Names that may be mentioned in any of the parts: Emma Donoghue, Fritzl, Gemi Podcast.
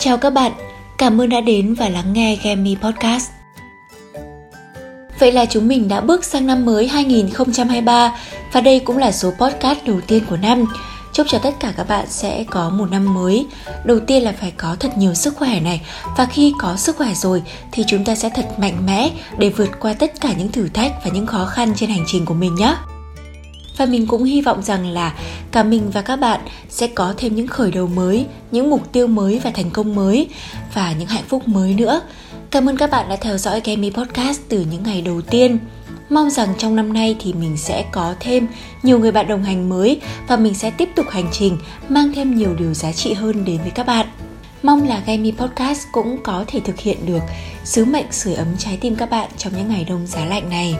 Chào các bạn, cảm ơn đã đến và lắng nghe Gemi Podcast. Vậy là chúng mình đã bước sang năm mới 2023 và đây cũng là số podcast đầu tiên của năm. Chúc cho tất cả các bạn sẽ có một năm mới. Đầu tiên là phải có thật nhiều sức khỏe này, và khi có sức khỏe rồi thì chúng ta sẽ thật mạnh mẽ để vượt qua tất cả những thử thách và những khó khăn trên hành trình của mình nhé. Và mình cũng hy vọng rằng là cả mình và các bạn sẽ có thêm những khởi đầu mới, những mục tiêu mới và thành công mới, và những hạnh phúc mới nữa. Cảm ơn các bạn đã theo dõi Gemi Podcast từ những ngày đầu tiên. Mong rằng trong năm nay thì mình sẽ có thêm nhiều người bạn đồng hành mới, và mình sẽ tiếp tục hành trình mang thêm nhiều điều giá trị hơn đến với các bạn. Mong là Gemi Podcast cũng có thể thực hiện được sứ mệnh sưởi ấm trái tim các bạn trong những ngày đông giá lạnh này.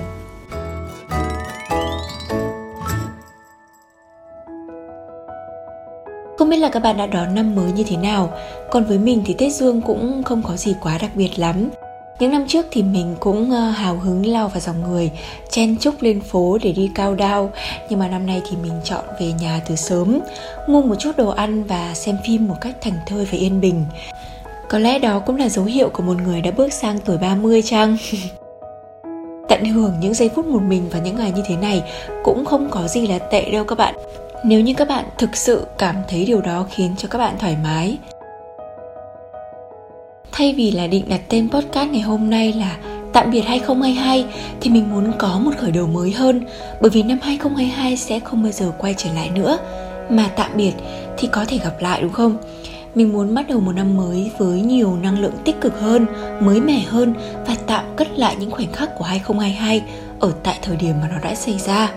Không biết là các bạn đã đón năm mới như thế nào, còn với mình thì Tết Dương cũng không có gì quá đặc biệt lắm. Những năm trước thì mình cũng hào hứng lao vào dòng người, chen chúc lên phố để đi cao đao. Nhưng mà năm nay thì mình chọn về nhà từ sớm, mua một chút đồ ăn và xem phim một cách thảnh thơi và yên bình. Có lẽ đó cũng là dấu hiệu của một người đã bước sang tuổi 30 chăng? Tận hưởng những giây phút một mình và những ngày như thế này cũng không có gì là tệ đâu các bạn. Nếu như các bạn thực sự cảm thấy điều đó khiến cho các bạn thoải mái. Thay vì là định đặt tên podcast ngày hôm nay là Tạm biệt 2022 thì mình muốn có một khởi đầu mới hơn, bởi vì năm 2022 sẽ không bao giờ quay trở lại nữa, mà tạm biệt thì có thể gặp lại, đúng không? Mình muốn bắt đầu một năm mới với nhiều năng lượng tích cực hơn, mới mẻ hơn và tạm cất lại những khoảnh khắc của 2022 ở tại thời điểm mà nó đã xảy ra.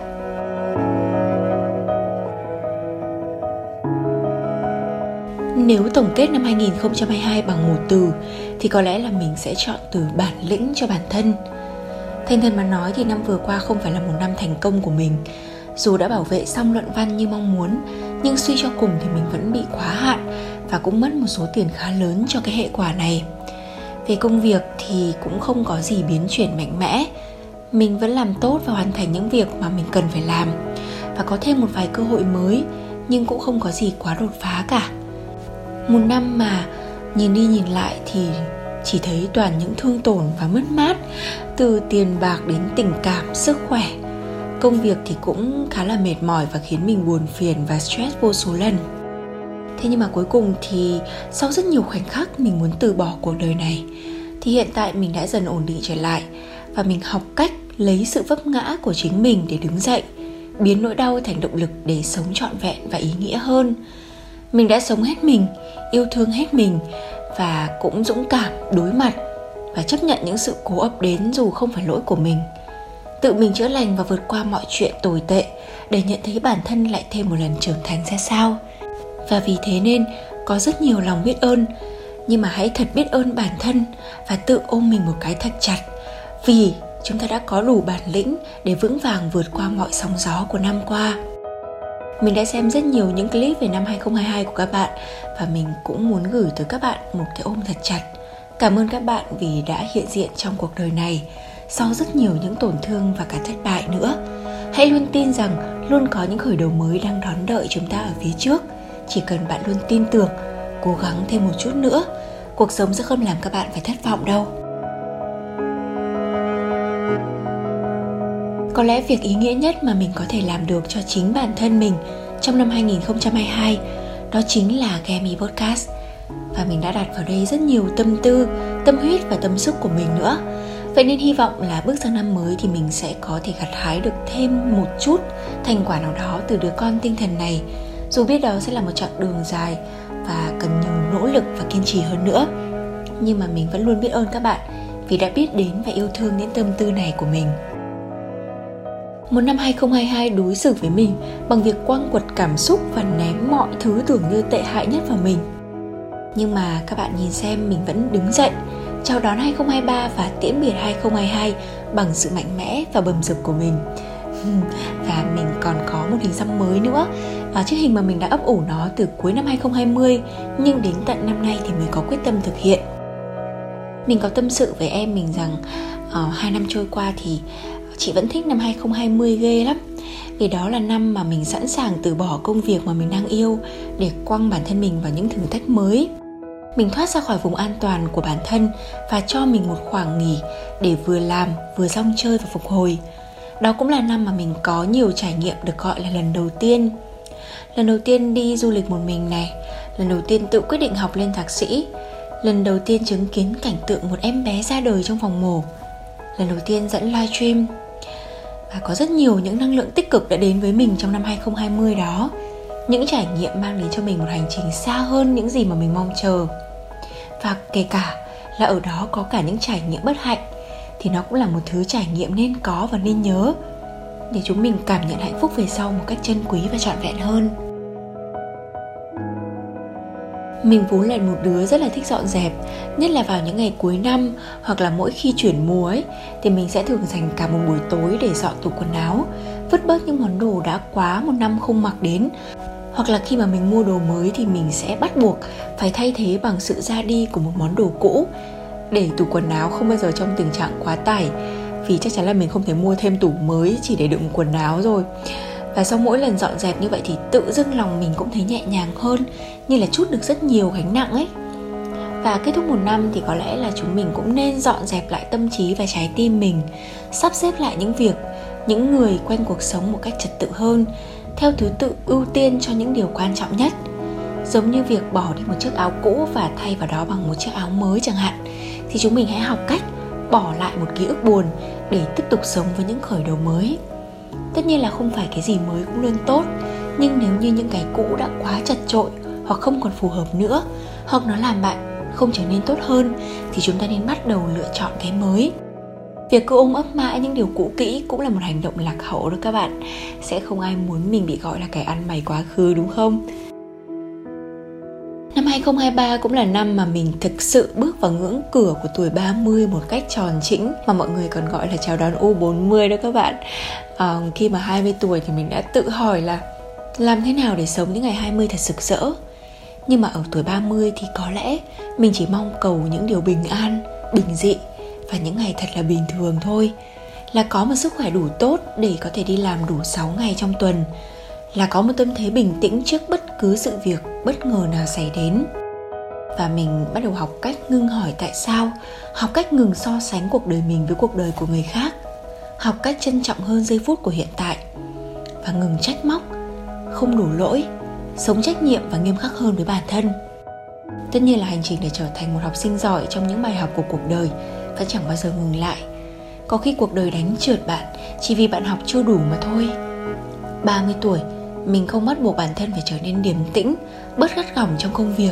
Nếu tổng kết năm 2022 bằng một từ thì có lẽ là mình sẽ chọn từ bản lĩnh cho bản thân. Thành thật mà nói thì năm vừa qua không phải là một năm thành công của mình. Dù đã bảo vệ xong luận văn như mong muốn, nhưng suy cho cùng thì mình vẫn bị quá hạn và cũng mất một số tiền khá lớn cho cái hệ quả này. Về công việc thì cũng không có gì biến chuyển mạnh mẽ. Mình vẫn làm tốt và hoàn thành những việc mà mình cần phải làm, và có thêm một vài cơ hội mới, nhưng cũng không có gì quá đột phá cả. Một năm mà nhìn đi nhìn lại thì chỉ thấy toàn những thương tổn và mất mát, từ tiền bạc đến tình cảm, sức khỏe. Công việc thì cũng khá là mệt mỏi và khiến mình buồn phiền và stress vô số lần. Thế nhưng mà cuối cùng thì sau rất nhiều khoảnh khắc mình muốn từ bỏ cuộc đời này, thì hiện tại mình đã dần ổn định trở lại, và mình học cách lấy sự vấp ngã của chính mình để đứng dậy, biến nỗi đau thành động lực để sống trọn vẹn và ý nghĩa hơn. Mình đã sống hết mình, yêu thương hết mình, và cũng dũng cảm đối mặt và chấp nhận những sự cố ập đến dù không phải lỗi của mình. Tự mình chữa lành và vượt qua mọi chuyện tồi tệ để nhận thấy bản thân lại thêm một lần trưởng thành ra sao. Và vì thế nên có rất nhiều lòng biết ơn, nhưng mà hãy thật biết ơn bản thân và tự ôm mình một cái thật chặt, vì chúng ta đã có đủ bản lĩnh để vững vàng vượt qua mọi sóng gió của năm qua. Mình đã xem rất nhiều những clip về năm 2022 của các bạn, và mình cũng muốn gửi tới các bạn một cái ôm thật chặt. Cảm ơn các bạn vì đã hiện diện trong cuộc đời này sau rất nhiều những tổn thương và cả thất bại nữa. Hãy luôn tin rằng luôn có những khởi đầu mới đang đón đợi chúng ta ở phía trước. Chỉ cần bạn luôn tin tưởng, cố gắng thêm một chút nữa, cuộc sống sẽ không làm các bạn phải thất vọng đâu. Có lẽ việc ý nghĩa nhất mà mình có thể làm được cho chính bản thân mình trong năm 2022 đó chính là Gemi Podcast. Và mình đã đặt vào đây rất nhiều tâm tư, tâm huyết và tâm sức của mình nữa. Vậy nên hy vọng là bước sang năm mới thì mình sẽ có thể gặt hái được thêm một chút thành quả nào đó từ đứa con tinh thần này. Dù biết đó sẽ là một chặng đường dài và cần nhiều nỗ lực và kiên trì hơn nữa, nhưng mà mình vẫn luôn biết ơn các bạn vì đã biết đến và yêu thương những tâm tư này của mình. Một năm 2022 đối xử với mình bằng việc quăng quật cảm xúc và ném mọi thứ tưởng như tệ hại nhất vào mình. Nhưng mà các bạn nhìn xem, mình vẫn đứng dậy, chào đón 2023 và tiễn biệt 2022 bằng sự mạnh mẽ và bầm dập của mình. Và mình còn có một hình xăm mới nữa, chiếc hình mà mình đã ấp ủ nó từ cuối năm 2020, nhưng đến tận năm nay thì mới có quyết tâm thực hiện. Mình có tâm sự với em mình rằng 2 năm trôi qua thì chị vẫn thích năm 2020 ghê lắm, vì đó là năm mà mình sẵn sàng từ bỏ công việc mà mình đang yêu để quăng bản thân mình vào những thử thách mới. Mình thoát ra khỏi vùng an toàn của bản thân và cho mình một khoảng nghỉ để vừa làm, vừa rong chơi và phục hồi. Đó cũng là năm mà mình có nhiều trải nghiệm được gọi là lần đầu tiên. Lần đầu tiên đi du lịch một mình này, lần đầu tiên tự quyết định học lên thạc sĩ, lần đầu tiên chứng kiến cảnh tượng một em bé ra đời trong phòng mổ, lần đầu tiên dẫn live stream. Và có rất nhiều những năng lượng tích cực đã đến với mình trong năm 2020 đó. Những trải nghiệm mang đến cho mình một hành trình xa hơn những gì mà mình mong chờ. Và kể cả là ở đó có cả những trải nghiệm bất hạnh, thì nó cũng là một thứ trải nghiệm nên có và nên nhớ, để chúng mình cảm nhận hạnh phúc về sau một cách chân quý và trọn vẹn hơn. Mình vốn là một đứa rất là thích dọn dẹp, nhất là vào những ngày cuối năm hoặc là mỗi khi chuyển mùa ấy, thì mình sẽ thường dành cả một buổi tối để dọn tủ quần áo, vứt bớt những món đồ đã quá một năm không mặc đến. Hoặc là khi mà mình mua đồ mới thì mình sẽ bắt buộc phải thay thế bằng sự ra đi của một món đồ cũ, để tủ quần áo không bao giờ trong tình trạng quá tải, vì chắc chắn là mình không thể mua thêm tủ mới chỉ để đựng quần áo rồi. Và sau mỗi lần dọn dẹp như vậy thì tự dưng lòng mình cũng thấy nhẹ nhàng hơn, như là trút được rất nhiều gánh nặng ấy. Và kết thúc một năm thì có lẽ là chúng mình cũng nên dọn dẹp lại tâm trí và trái tim mình, sắp xếp lại những việc, những người quanh cuộc sống một cách trật tự hơn, theo thứ tự ưu tiên cho những điều quan trọng nhất. Giống như việc bỏ đi một chiếc áo cũ và thay vào đó bằng một chiếc áo mới chẳng hạn, thì chúng mình hãy học cách bỏ lại một ký ức buồn để tiếp tục sống với những khởi đầu mới. Tất nhiên là không phải cái gì mới cũng luôn tốt, nhưng nếu như những cái cũ đã quá chật chội hoặc không còn phù hợp nữa, hoặc nó làm bạn không trở nên tốt hơn, thì chúng ta nên bắt đầu lựa chọn cái mới. Việc cứ ôm ấp mãi những điều cũ kỹ cũng là một hành động lạc hậu đó các bạn. Sẽ không ai muốn mình bị gọi là kẻ ăn mày quá khứ, đúng không? Năm 2023 cũng là năm mà mình thực sự bước vào ngưỡng cửa của tuổi 30 một cách tròn trĩnh, mà mọi người còn gọi là chào đón U40 đó các bạn. Khi mà 20 tuổi thì mình đã tự hỏi là làm thế nào để sống những ngày 20 thật rực rỡ. Nhưng mà ở tuổi 30 thì có lẽ mình chỉ mong cầu những điều bình an, bình dị và những ngày thật là bình thường thôi. Là có một sức khỏe đủ tốt để có thể đi làm đủ 6 ngày trong tuần, là có một tâm thế bình tĩnh trước bất cứ sự việc bất ngờ nào xảy đến. Và mình bắt đầu học cách ngưng hỏi tại sao, học cách ngừng so sánh cuộc đời mình với cuộc đời của người khác, học cách trân trọng hơn giây phút của hiện tại, và ngừng trách móc, không đổ lỗi, sống trách nhiệm và nghiêm khắc hơn với bản thân. Tất nhiên là hành trình để trở thành một học sinh giỏi trong những bài học của cuộc đời vẫn chẳng bao giờ ngừng lại. Có khi cuộc đời đánh trượt bạn chỉ vì bạn học chưa đủ mà thôi. 30 tuổi, mình không bắt buộc bản thân phải trở nên điềm tĩnh, bớt gắt gỏng trong công việc,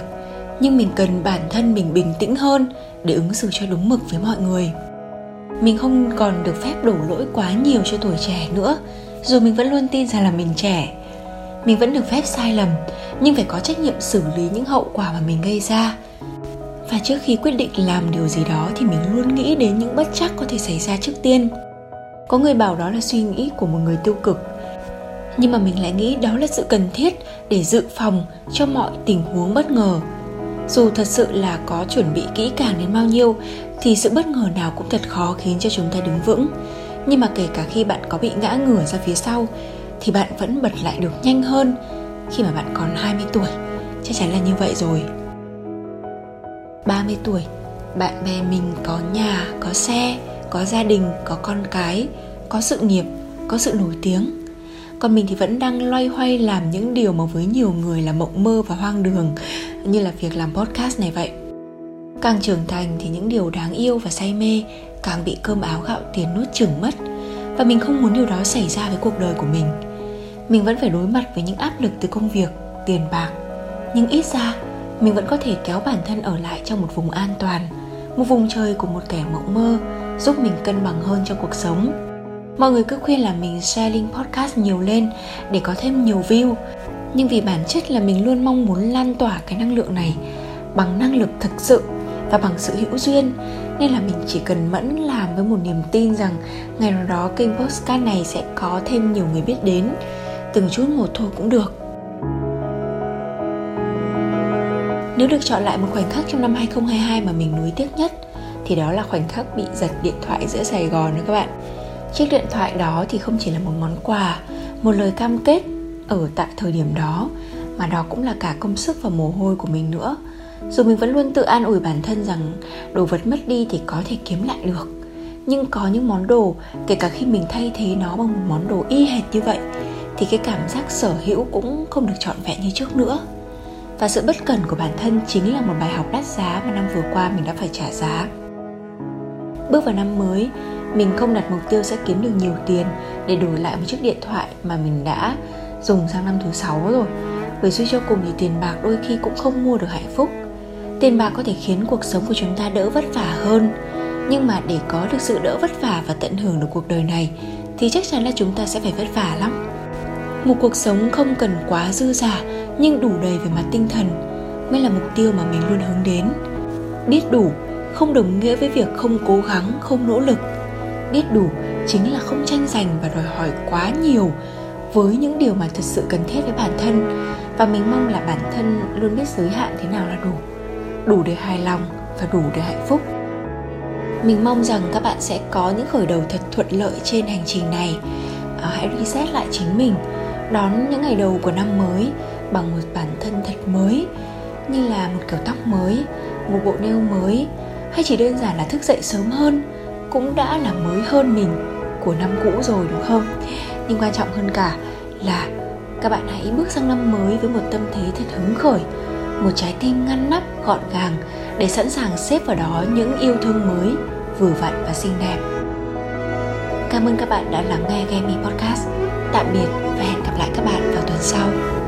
nhưng mình cần bản thân mình bình tĩnh hơn để ứng xử cho đúng mực với mọi người. Mình không còn được phép đổ lỗi quá nhiều cho tuổi trẻ nữa, dù mình vẫn luôn tin rằng là mình trẻ. Mình vẫn được phép sai lầm, nhưng phải có trách nhiệm xử lý những hậu quả mà mình gây ra. Và trước khi quyết định làm điều gì đó thì mình luôn nghĩ đến những bất trắc có thể xảy ra trước tiên. Có người bảo đó là suy nghĩ của một người tiêu cực, nhưng mà mình lại nghĩ đó là sự cần thiết để dự phòng cho mọi tình huống bất ngờ. Dù thật sự là có chuẩn bị kỹ càng đến bao nhiêu thì sự bất ngờ nào cũng thật khó khiến cho chúng ta đứng vững. Nhưng mà kể cả khi bạn có bị ngã ngửa ra phía sau thì bạn vẫn bật lại được nhanh hơn khi mà bạn còn 20 tuổi. Chắc chắn là như vậy rồi. 30 tuổi, bạn bè mình có nhà, có xe, có gia đình, có con cái, có sự nghiệp, có sự nổi tiếng. Còn mình thì vẫn đang loay hoay làm những điều mà với nhiều người là mộng mơ và hoang đường, như là việc làm podcast này vậy. Càng trưởng thành thì những điều đáng yêu và say mê càng bị cơm áo gạo tiền nuốt chửng mất, và mình không muốn điều đó xảy ra với cuộc đời của mình. Mình vẫn phải đối mặt với những áp lực từ công việc, tiền bạc, nhưng ít ra mình vẫn có thể kéo bản thân ở lại trong một vùng an toàn, một vùng chơi của một kẻ mộng mơ, giúp mình cân bằng hơn trong cuộc sống. Mọi người cứ khuyên là mình share link podcast nhiều lên để có thêm nhiều view, nhưng vì bản chất là mình luôn mong muốn lan tỏa cái năng lượng này bằng năng lực thực sự và bằng sự hữu duyên, nên là mình chỉ cần mẫn làm với một niềm tin rằng ngày nào đó kênh podcast này sẽ có thêm nhiều người biết đến, từng chút một thôi cũng được. Nếu được chọn lại một khoảnh khắc trong năm 2022 mà mình nuối tiếc nhất thì đó là khoảnh khắc bị giật điện thoại giữa Sài Gòn đó các bạn. Chiếc điện thoại đó thì không chỉ là một món quà, một lời cam kết ở tại thời điểm đó, mà đó cũng là cả công sức và mồ hôi của mình nữa. Dù mình vẫn luôn tự an ủi bản thân rằng đồ vật mất đi thì có thể kiếm lại được, nhưng có những món đồ, kể cả khi mình thay thế nó bằng một món đồ y hệt như vậy, thì cái cảm giác sở hữu cũng không được trọn vẹn như trước nữa. Và sự bất cẩn của bản thân chính là một bài học đắt giá mà năm vừa qua mình đã phải trả giá. Bước vào năm mới, mình không đặt mục tiêu sẽ kiếm được nhiều tiền để đổi lại một chiếc điện thoại mà mình đã dùng sang năm thứ 6 rồi. Bởi suy cho cùng thì tiền bạc đôi khi cũng không mua được hạnh phúc. Tiền bạc có thể khiến cuộc sống của chúng ta đỡ vất vả hơn, nhưng mà để có được sự đỡ vất vả và tận hưởng được cuộc đời này thì chắc chắn là chúng ta sẽ phải vất vả lắm. Một cuộc sống không cần quá dư dả nhưng đủ đầy về mặt tinh thần mới là mục tiêu mà mình luôn hướng đến. Biết đủ không đồng nghĩa với việc không cố gắng, không nỗ lực. Biết đủ chính là không tranh giành và đòi hỏi quá nhiều với những điều mà thật sự cần thiết với bản thân. Và mình mong là bản thân luôn biết giới hạn thế nào là đủ. Đủ để hài lòng và đủ để hạnh phúc. Mình mong rằng các bạn sẽ có những khởi đầu thật thuận lợi trên hành trình này. Hãy reset lại chính mình, đón những ngày đầu của năm mới bằng một bản thân thật mới, như là một kiểu tóc mới, một bộ nail mới, hay chỉ đơn giản là thức dậy sớm hơn cũng đã là mới hơn mình của năm cũ rồi, đúng không? Nhưng quan trọng hơn cả là các bạn hãy bước sang năm mới với một tâm thế thật hứng khởi, một trái tim ngăn nắp, gọn gàng để sẵn sàng xếp vào đó những yêu thương mới, vừa vặn và xinh đẹp. Cảm ơn các bạn đã lắng nghe Gemi Podcast. Tạm biệt và hẹn gặp lại các bạn vào tuần sau.